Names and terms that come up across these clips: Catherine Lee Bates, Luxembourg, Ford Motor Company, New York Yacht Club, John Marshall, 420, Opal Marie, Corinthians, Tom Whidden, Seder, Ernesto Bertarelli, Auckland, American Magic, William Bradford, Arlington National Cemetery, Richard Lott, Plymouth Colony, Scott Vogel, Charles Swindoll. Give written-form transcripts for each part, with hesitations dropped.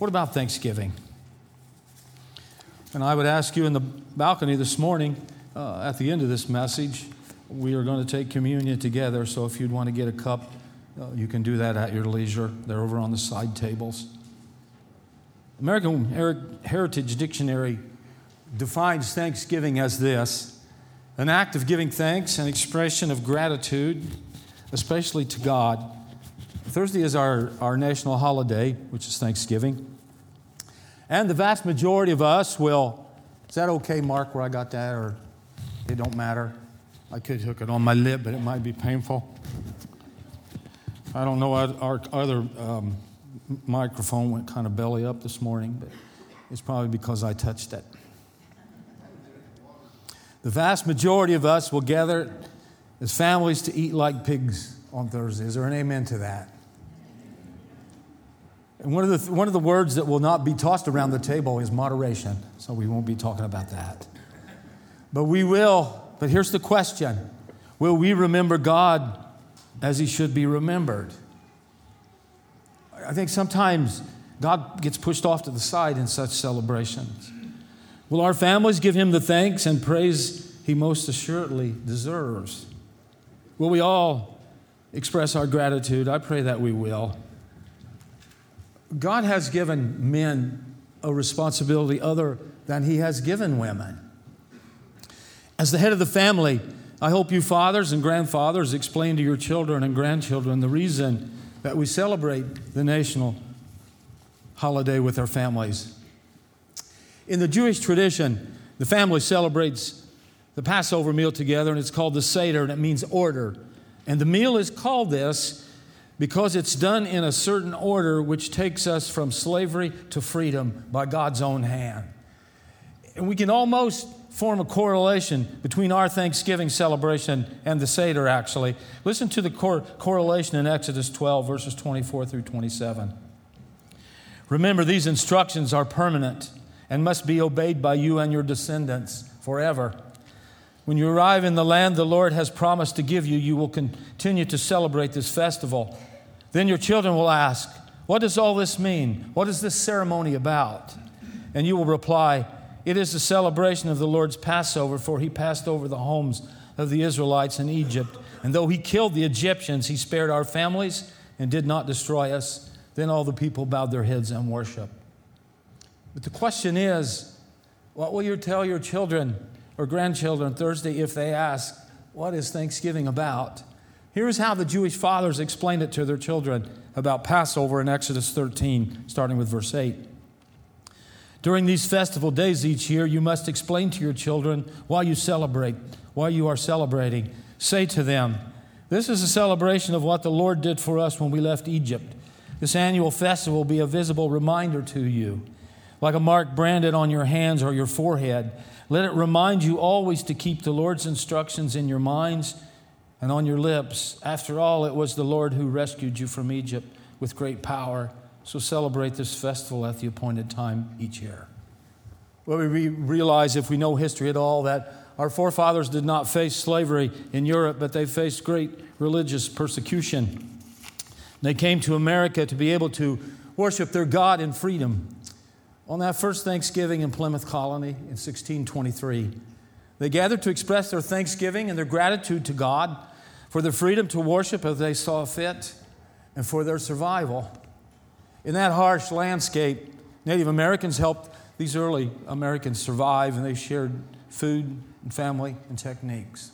What about Thanksgiving? And I would ask you in the balcony this morning, at the end of this message, we are going to take communion together. So if you'd want to get a cup, you can do that at your leisure. They're over on the side tables. American Heritage Dictionary defines Thanksgiving as this: an act of giving thanks, an expression of gratitude, especially to God. Thursday is our national holiday, which is Thanksgiving. And the vast majority of us will... Is that okay, Mark, where I got that? Or it don't matter. I could hook it on my lip, but it might be painful. I don't know our other microphone went kind of belly up this morning, but it's probably because I touched it. The vast majority of us will gather as families to eat like pigs on Thursday. Is there an amen to that? And one of the words that will not be tossed around the table is moderation. So we won't be talking about that. But we will. But here's the question. Will we remember God as he should be remembered? I think sometimes God gets pushed off to the side in such celebrations. Will our families give him the thanks and praise he most assuredly deserves? Will we all express our gratitude? I pray that we will. God has given men a responsibility other than he has given women. As the head of the family, I hope you fathers and grandfathers explain to your children and grandchildren the reason that we celebrate the national holiday with our families. In the Jewish tradition, the family celebrates the Passover meal together, and it's called the Seder, and it means order. And the meal is called this because it's done in a certain order which takes us from slavery to freedom by God's own hand. And we can almost form a correlation between our Thanksgiving celebration and the Seder, actually. Listen to the correlation in Exodus 12, verses 24 through 27. Remember, these instructions are permanent and must be obeyed by you and your descendants forever. When you arrive in the land the Lord has promised to give you, you will continue to celebrate this festival. Then your children will ask, "What does all this mean? What is this ceremony about?" And you will reply, "It is the celebration of the Lord's Passover, for he passed over the homes of the Israelites in Egypt. And though he killed the Egyptians, he spared our families and did not destroy us." Then all the people bowed their heads and worshiped. But the question is, what will you tell your children or grandchildren Thursday if they ask, "What is Thanksgiving about?" Here's how the Jewish fathers explained it to their children about Passover in Exodus 13, starting with verse 8. During these festival days each year, you must explain to your children why you are celebrating. Say to them, "This is a celebration of what the Lord did for us when we left Egypt. This annual festival will be a visible reminder to you. Like a mark branded on your hands or your forehead, let it remind you always to keep the Lord's instructions in your minds and on your lips. After all, it was the Lord who rescued you from Egypt with great power. So celebrate this festival at the appointed time each year." Well, we realize, if we know history at all, that our forefathers did not face slavery in Europe, but they faced great religious persecution. They came to America to be able to worship their God in freedom. On that first Thanksgiving in Plymouth Colony in 1623, they gathered to express their thanksgiving and their gratitude to God for their freedom to worship as they saw fit and for their survival. In that harsh landscape, Native Americans helped these early Americans survive, and they shared food and family and techniques.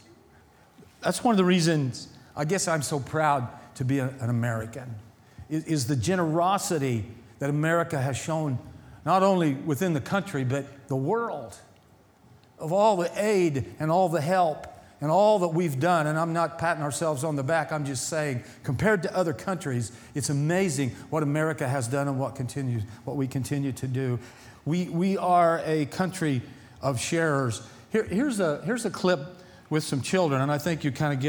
That's one of the reasons I guess I'm so proud to be an American, is the generosity that America has shown not only within the country, but the world, of all the aid and all the help and all that we've done. And I'm not patting ourselves on the back. I'm just saying, compared to other countries, it's amazing what America has done and what we continue to do. We are a country of sharers. Here's a clip with some children, and I think you kind of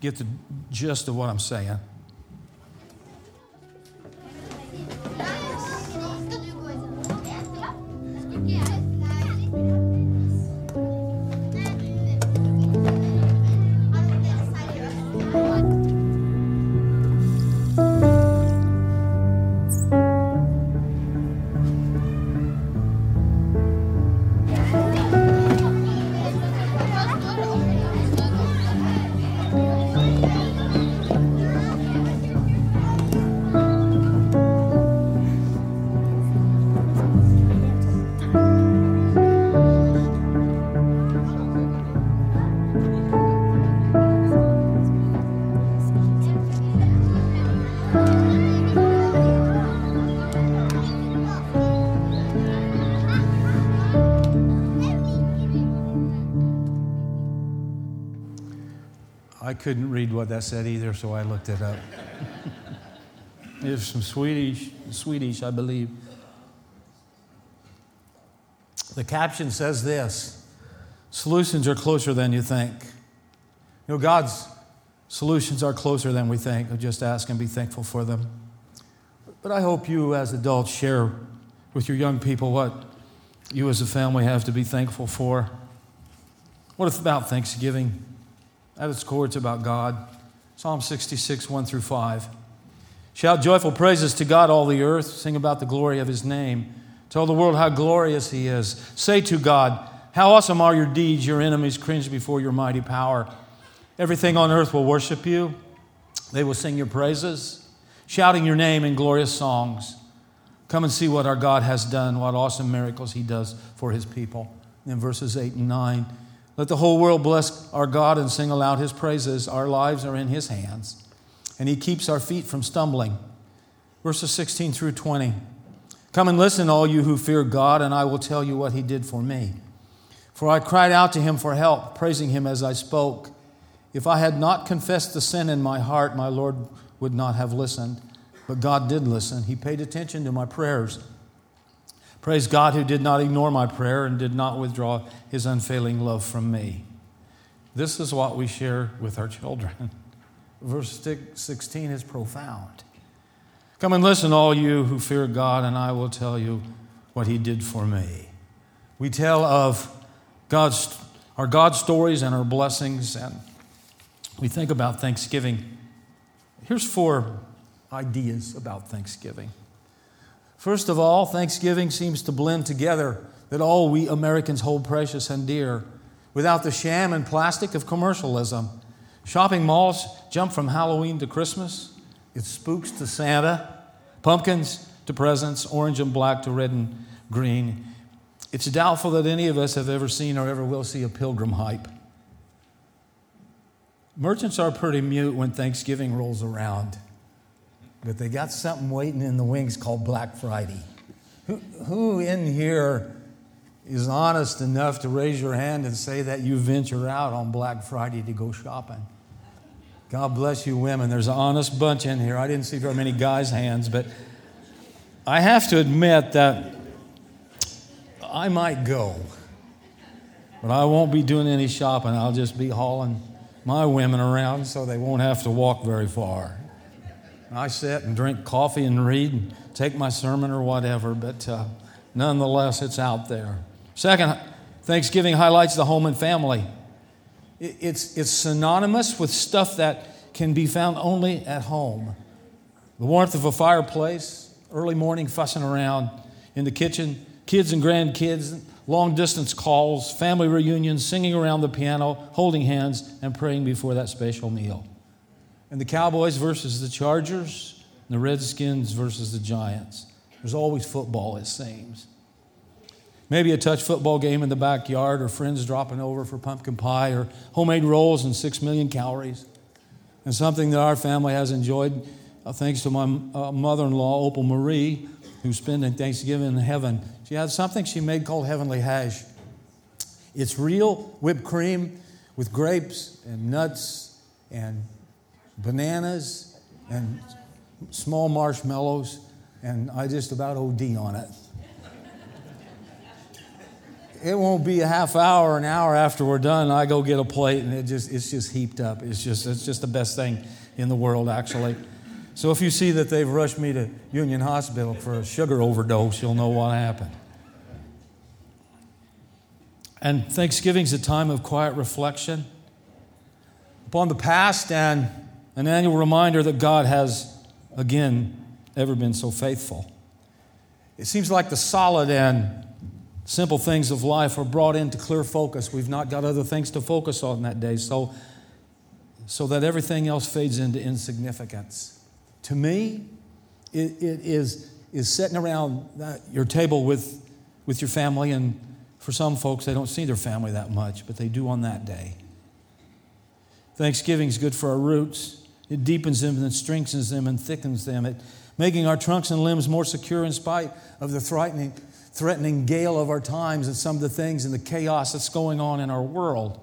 get the gist of what I'm saying. I couldn't read what that said either, so I looked it up. It was some Swedish, I believe. The caption says this: solutions are closer than you think. You know, God's solutions are closer than we think. Just ask and be thankful for them. But I hope you as adults share with your young people what you as a family have to be thankful for. What if about Thanksgiving? At its core, it's about God. Psalm 66, 1 through 5. Shout joyful praises to God, all the earth. Sing about the glory of his name. Tell the world how glorious he is. Say to God, how awesome are your deeds. Your enemies cringe before your mighty power. Everything on earth will worship you. They will sing your praises, shouting your name in glorious songs. Come and see what our God has done, what awesome miracles he does for his people. In verses 8 and 9, let the whole world bless our God and sing aloud his praises. Our lives are in his hands, and he keeps our feet from stumbling. Verses 16 through 20. Come and listen, all you who fear God, and I will tell you what he did for me. For I cried out to him for help, praising him as I spoke. If I had not confessed the sin in my heart, my Lord would not have listened. But God did listen. He paid attention to my prayers. Praise God, who did not ignore my prayer and did not withdraw his unfailing love from me. This is what we share with our children. Verse 16 is profound. Come and listen, all you who fear God, and I will tell you what he did for me. We tell of our God stories and our blessings, and we think about Thanksgiving. Here's 4 ideas about Thanksgiving. First of all, Thanksgiving seems to blend together that all we Americans hold precious and dear without the sham and plastic of commercialism. Shopping malls jump from Halloween to Christmas. It's spooks to Santa, pumpkins to presents, orange and black to red and green. It's doubtful that any of us have ever seen or ever will see a pilgrim hype. Merchants are pretty mute when Thanksgiving rolls around, but they got something waiting in the wings called Black Friday. Who in here is honest enough to raise your hand and say that you venture out on Black Friday to go shopping? God bless you women. There's an honest bunch in here. I didn't see very many guys' hands, but I have to admit that I might go, but I won't be doing any shopping. I'll just be hauling my women around so they won't have to walk very far. I sit and drink coffee and read and take my sermon or whatever, but nonetheless, it's out there. Second, Thanksgiving highlights the home and family. It's synonymous with stuff that can be found only at home. The warmth of a fireplace, early morning fussing around in the kitchen, kids and grandkids, long-distance calls, family reunions, singing around the piano, holding hands, and praying before that special meal. And the Cowboys versus the Chargers, and the Redskins versus the Giants. There's always football, it seems. Maybe a touch football game in the backyard, or friends dropping over for pumpkin pie, or homemade rolls and 6 million calories. And something that our family has enjoyed, thanks to my mother-in-law, Opal Marie, who's spending Thanksgiving in heaven. She had something she made called heavenly hash. It's real whipped cream with grapes and nuts and bananas and small marshmallows, and I just about OD on it. It won't be a half hour, an hour after we're done. I go get a plate, and it's just heaped up. It's just the best thing in the world, actually. So if you see that they've rushed me to Union Hospital for a sugar overdose, you'll know what happened. And Thanksgiving's a time of quiet reflection upon the past and an annual reminder that God has, again, ever been so faithful. It seems like the solid and simple things of life are brought into clear focus. We've not got other things to focus on that day, so that everything else fades into insignificance. To me, it is sitting around your table with your family, and for some folks, they don't see their family that much, but they do on that day. Thanksgiving is good for our roots. It deepens them and strengthens them and thickens them. It making our trunks and limbs more secure in spite of the threatening gale of our times and some of the things and the chaos that's going on in our world.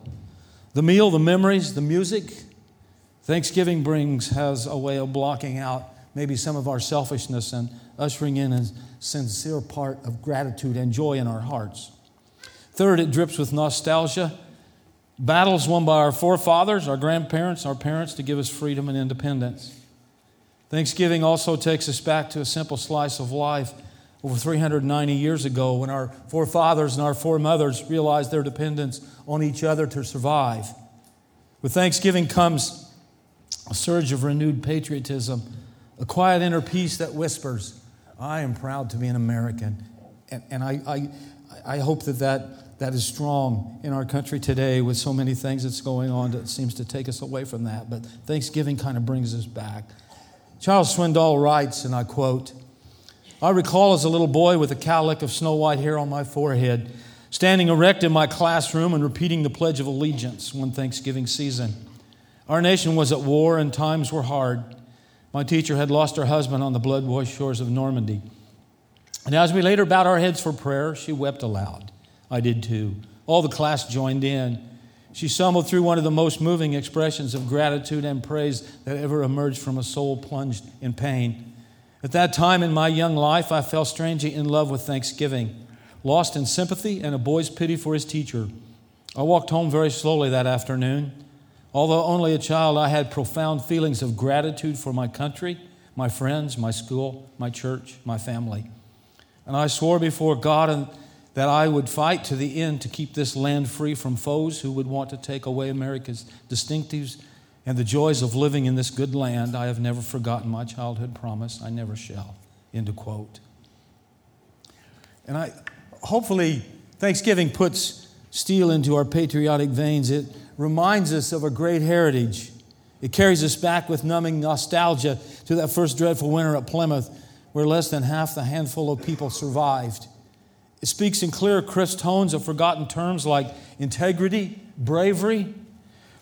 The meal, the memories, the music, Thanksgiving has a way of blocking out maybe some of our selfishness and ushering in a sincere part of gratitude and joy in our hearts. Third, it drips with nostalgia. Battles won by our forefathers, our grandparents, our parents to give us freedom and independence. Thanksgiving also takes us back to a simple slice of life over 390 years ago when our forefathers and our foremothers realized their dependence on each other to survive. With Thanksgiving comes a surge of renewed patriotism, a quiet inner peace that whispers, I am proud to be an American. And I hope that is strong in our country today with so many things that's going on that seems to take us away from that. But Thanksgiving kind of brings us back. Charles Swindoll writes, and I quote, I recall as a little boy with a cowlick of snow-white hair on my forehead, standing erect in my classroom and repeating the Pledge of Allegiance one Thanksgiving season. Our nation was at war and times were hard. My teacher had lost her husband on the blood-washed shores of Normandy. And as we later bowed our heads for prayer, she wept aloud. I did too. All the class joined in. She stumbled through one of the most moving expressions of gratitude and praise that ever emerged from a soul plunged in pain. At that time in my young life, I fell strangely in love with Thanksgiving, lost in sympathy and a boy's pity for his teacher. I walked home very slowly that afternoon. Although only a child, I had profound feelings of gratitude for my country, my friends, my school, my church, my family. And I swore before God that I would fight to the end to keep this land free from foes who would want to take away America's distinctives and the joys of living in this good land. I have never forgotten my childhood promise. I never shall. End of quote. And hopefully Thanksgiving puts steel into our patriotic veins. It reminds us of a great heritage. It carries us back with numbing nostalgia to that first dreadful winter at Plymouth where less than half the handful of people survived. It speaks in clear, crisp tones of forgotten terms like integrity, bravery,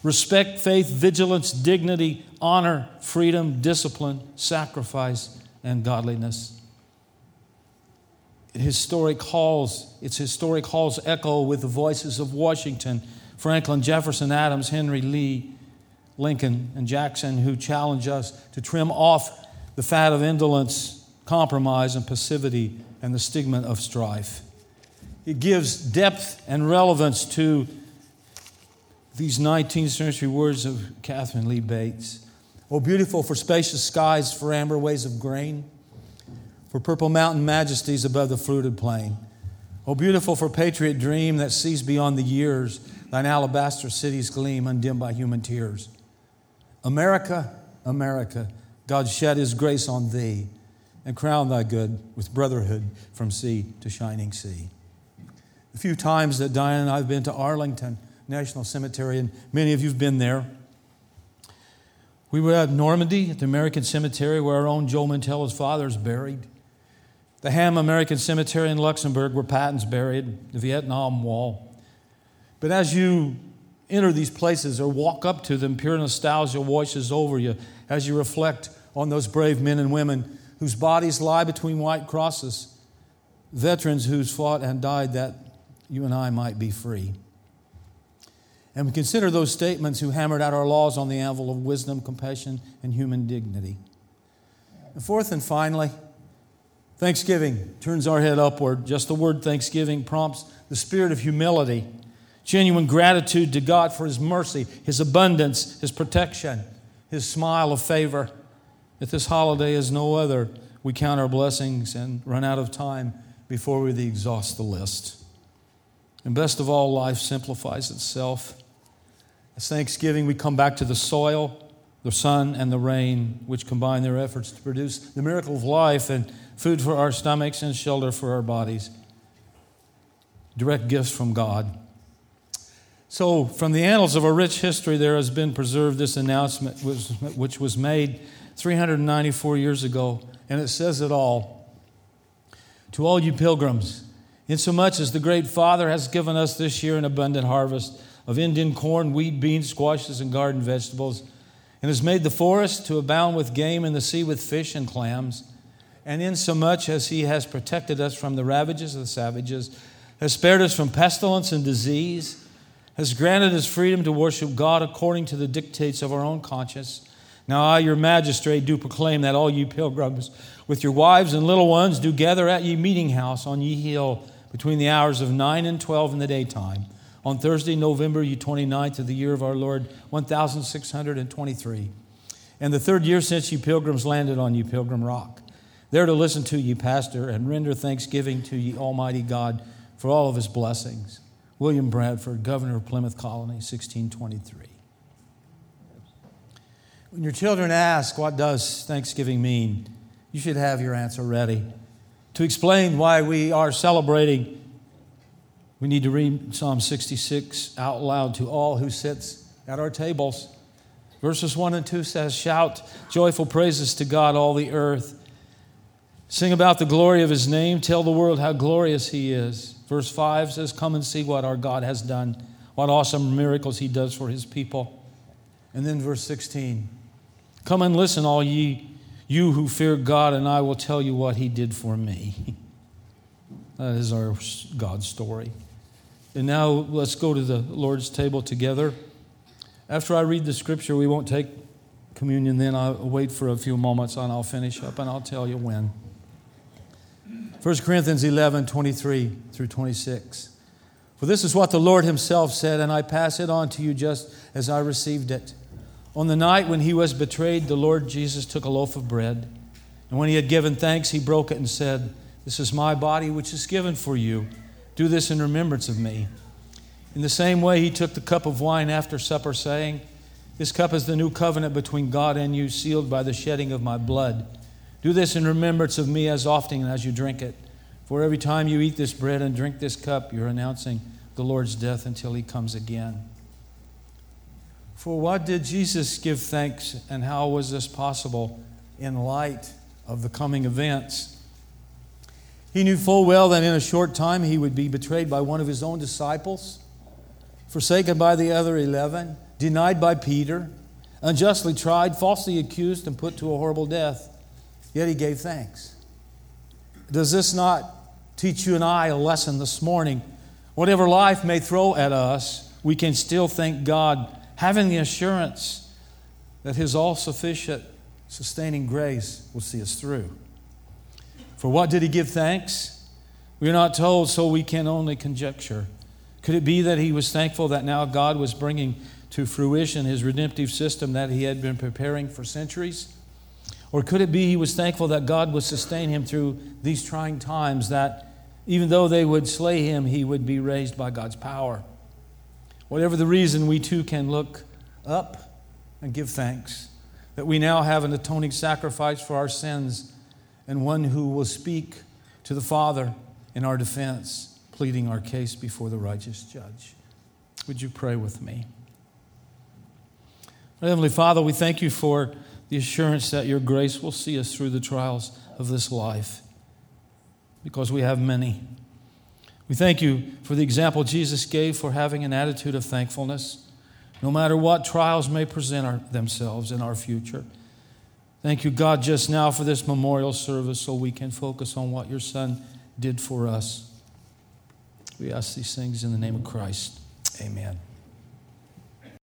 respect, faith, vigilance, dignity, honor, freedom, discipline, sacrifice, and godliness. Its historic halls echo with the voices of Washington, Franklin, Jefferson, Adams, Henry, Lee, Lincoln, and Jackson, who challenge us to trim off the fat of indolence, compromise, and passivity, and the stigma of strife. It gives depth and relevance to these 19th century words of Catherine Lee Bates. Oh, beautiful for spacious skies, for amber ways of grain, for purple mountain majesties above the fruited plain. Oh, beautiful for patriot dream that sees beyond the years, thine alabaster cities gleam undimmed by human tears. America, America, God shed his grace on thee, and crown thy good with brotherhood from sea to shining sea. The few times that Diane and I have been to Arlington National Cemetery, and many of you have been there, we were at Normandy at the American Cemetery where our own Joe Mantella's father is buried. The Ham American Cemetery in Luxembourg where Patton's buried, the Vietnam Wall. But as you enter these places or walk up to them, pure nostalgia washes over you as you reflect on those brave men and women whose bodies lie between white crosses, veterans who's fought and died that you and I might be free. And we consider those statements who hammered out our laws on the anvil of wisdom, compassion, and human dignity. And fourth and finally, Thanksgiving turns our head upward. Just the word Thanksgiving prompts the spirit of humility, genuine gratitude to God for his mercy, his abundance, his protection, his smile of favor. At this holiday as no other, we count our blessings and run out of time before we exhaust the list. And best of all, life simplifies itself. As Thanksgiving, we come back to the soil, the sun, and the rain, which combine their efforts to produce the miracle of life and food for our stomachs and shelter for our bodies. Direct gifts from God. So, from the annals of a rich history, there has been preserved this announcement which was made 394 years ago, and it says it all. To all you pilgrims, insomuch as the great Father has given us this year an abundant harvest of Indian corn, wheat, beans, squashes, and garden vegetables, and has made the forest to abound with game and the sea with fish and clams, and insomuch as he has protected us from the ravages of the savages, has spared us from pestilence and disease, has granted us freedom to worship God according to the dictates of our own conscience. Now I, your magistrate, do proclaim that all ye pilgrims with your wives and little ones do gather at ye meeting house on ye hill between the hours of 9 and 12 in the daytime, on Thursday, November ye 29th of the year of our Lord 1623, and the third year since ye pilgrims landed on ye Pilgrim Rock, there to listen to ye pastor and render thanksgiving to ye Almighty God for all of his blessings. William Bradford, Governor of Plymouth Colony, 1623. When your children ask, what does Thanksgiving mean? You should have your answer ready. To explain why we are celebrating, we need to read Psalm 66 out loud to all who sits at our tables. Verses 1 and 2 says, shout joyful praises to God, all the earth. Sing about the glory of his name. Tell the world how glorious he is. Verse 5 says, come and see what our God has done, what awesome miracles he does for his people. And then verse 16, come and listen, all ye, you who fear God, and I will tell you what he did for me. That is our God's story. And now let's go to the Lord's table together. After I read the scripture, we won't take communion then. I'll wait for a few moments and I'll finish up and I'll tell you when. 1 Corinthians 11, 23 through 26. For this is what the Lord himself said, and I pass it on to you just as I received it. On the night when he was betrayed, the Lord Jesus took a loaf of bread, and when he had given thanks, he broke it and said, this is my body which is given for you. Do this in remembrance of me. In the same way, he took the cup of wine after supper, saying, this cup is the new covenant between God and you, sealed by the shedding of my blood. Do this in remembrance of me as often as you drink it. For every time you eat this bread and drink this cup, you're announcing the Lord's death until he comes again. For what did Jesus give thanks, and how was this possible in light of the coming events? He knew full well that in a short time he would be betrayed by one of his own disciples, forsaken by the other 11, denied by Peter, unjustly tried, falsely accused, and put to a horrible death. Yet he gave thanks. Does this not teach you and I a lesson this morning? Whatever life may throw at us, we can still thank God, having the assurance that his all-sufficient, sustaining grace will see us through. For what did he give thanks? We are not told, so we can only conjecture. Could it be that he was thankful that now God was bringing to fruition his redemptive system that he had been preparing for centuries? Or could it be he was thankful that God would sustain him through these trying times, that even though they would slay him, he would be raised by God's power? Whatever the reason, we too can look up and give thanks, that we now have an atoning sacrifice for our sins and one who will speak to the Father in our defense, pleading our case before the righteous judge. Would you pray with me? Heavenly Father, we thank you for the assurance that your grace will see us through the trials of this life, because we have many. We thank you for the example Jesus gave for having an attitude of thankfulness, no matter what trials may present themselves in our future. Thank you, God, just now for this memorial service, so we can focus on what your Son did for us. We ask these things in the name of Christ. Amen.